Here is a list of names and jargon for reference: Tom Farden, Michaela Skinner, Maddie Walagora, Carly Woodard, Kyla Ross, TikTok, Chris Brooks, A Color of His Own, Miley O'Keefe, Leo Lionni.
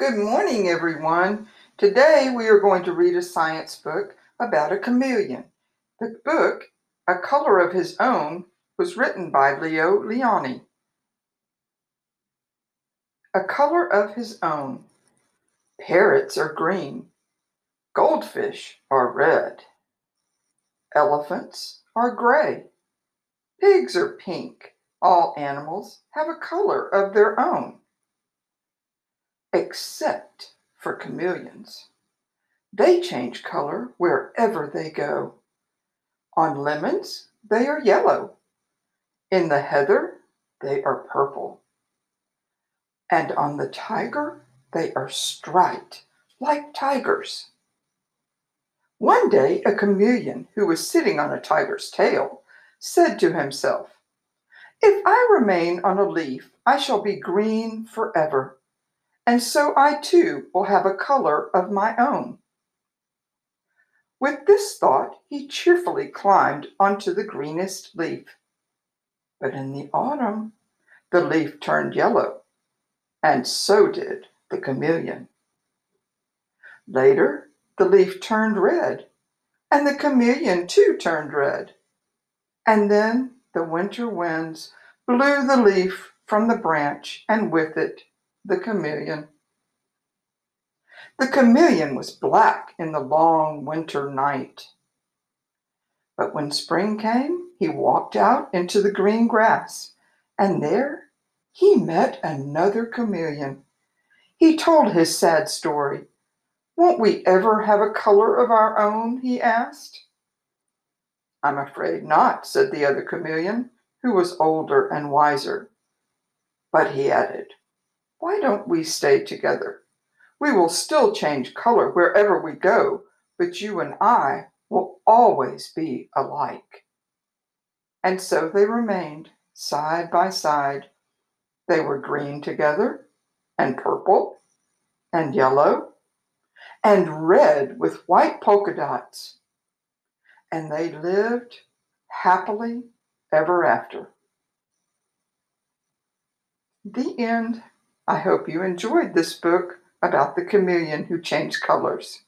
Good morning, everyone. Today we are going to read a science book about a chameleon. The book, A Color of His Own, was written by Leo Lionni. A Color of His Own. Parrots are green. Goldfish are red. Elephants are gray. Pigs are pink. All animals have a color of their own, except for chameleons. They change color wherever they go. On lemons, they are yellow. In the heather, they are purple. And on the tiger, they are striped like tigers. One day, a chameleon who was sitting on a tiger's tail said to himself, "If I remain on a leaf, I shall be green forever, and so I too will have a color of my own." With this thought, he cheerfully climbed onto the greenest leaf. But in the autumn, the leaf turned yellow, and so did the chameleon. Later, the leaf turned red, and the chameleon too turned red, and then the winter winds blew the leaf from the branch, and with it, the chameleon. The chameleon was black in the long winter night. But when spring came, he walked out into the green grass, and there he met another chameleon. He told his sad story. "Won't we ever have a color of our own?" he asked. "I'm afraid not," said the other chameleon, who was older and wiser. But he added, "Why don't we stay together? We will still change color wherever we go, but you and I will always be alike." And so they remained side by side. They were green together, and purple, and yellow, and red with white polka dots. And they lived happily ever after. The end. I hope you enjoyed this book about the chameleon who changed colors.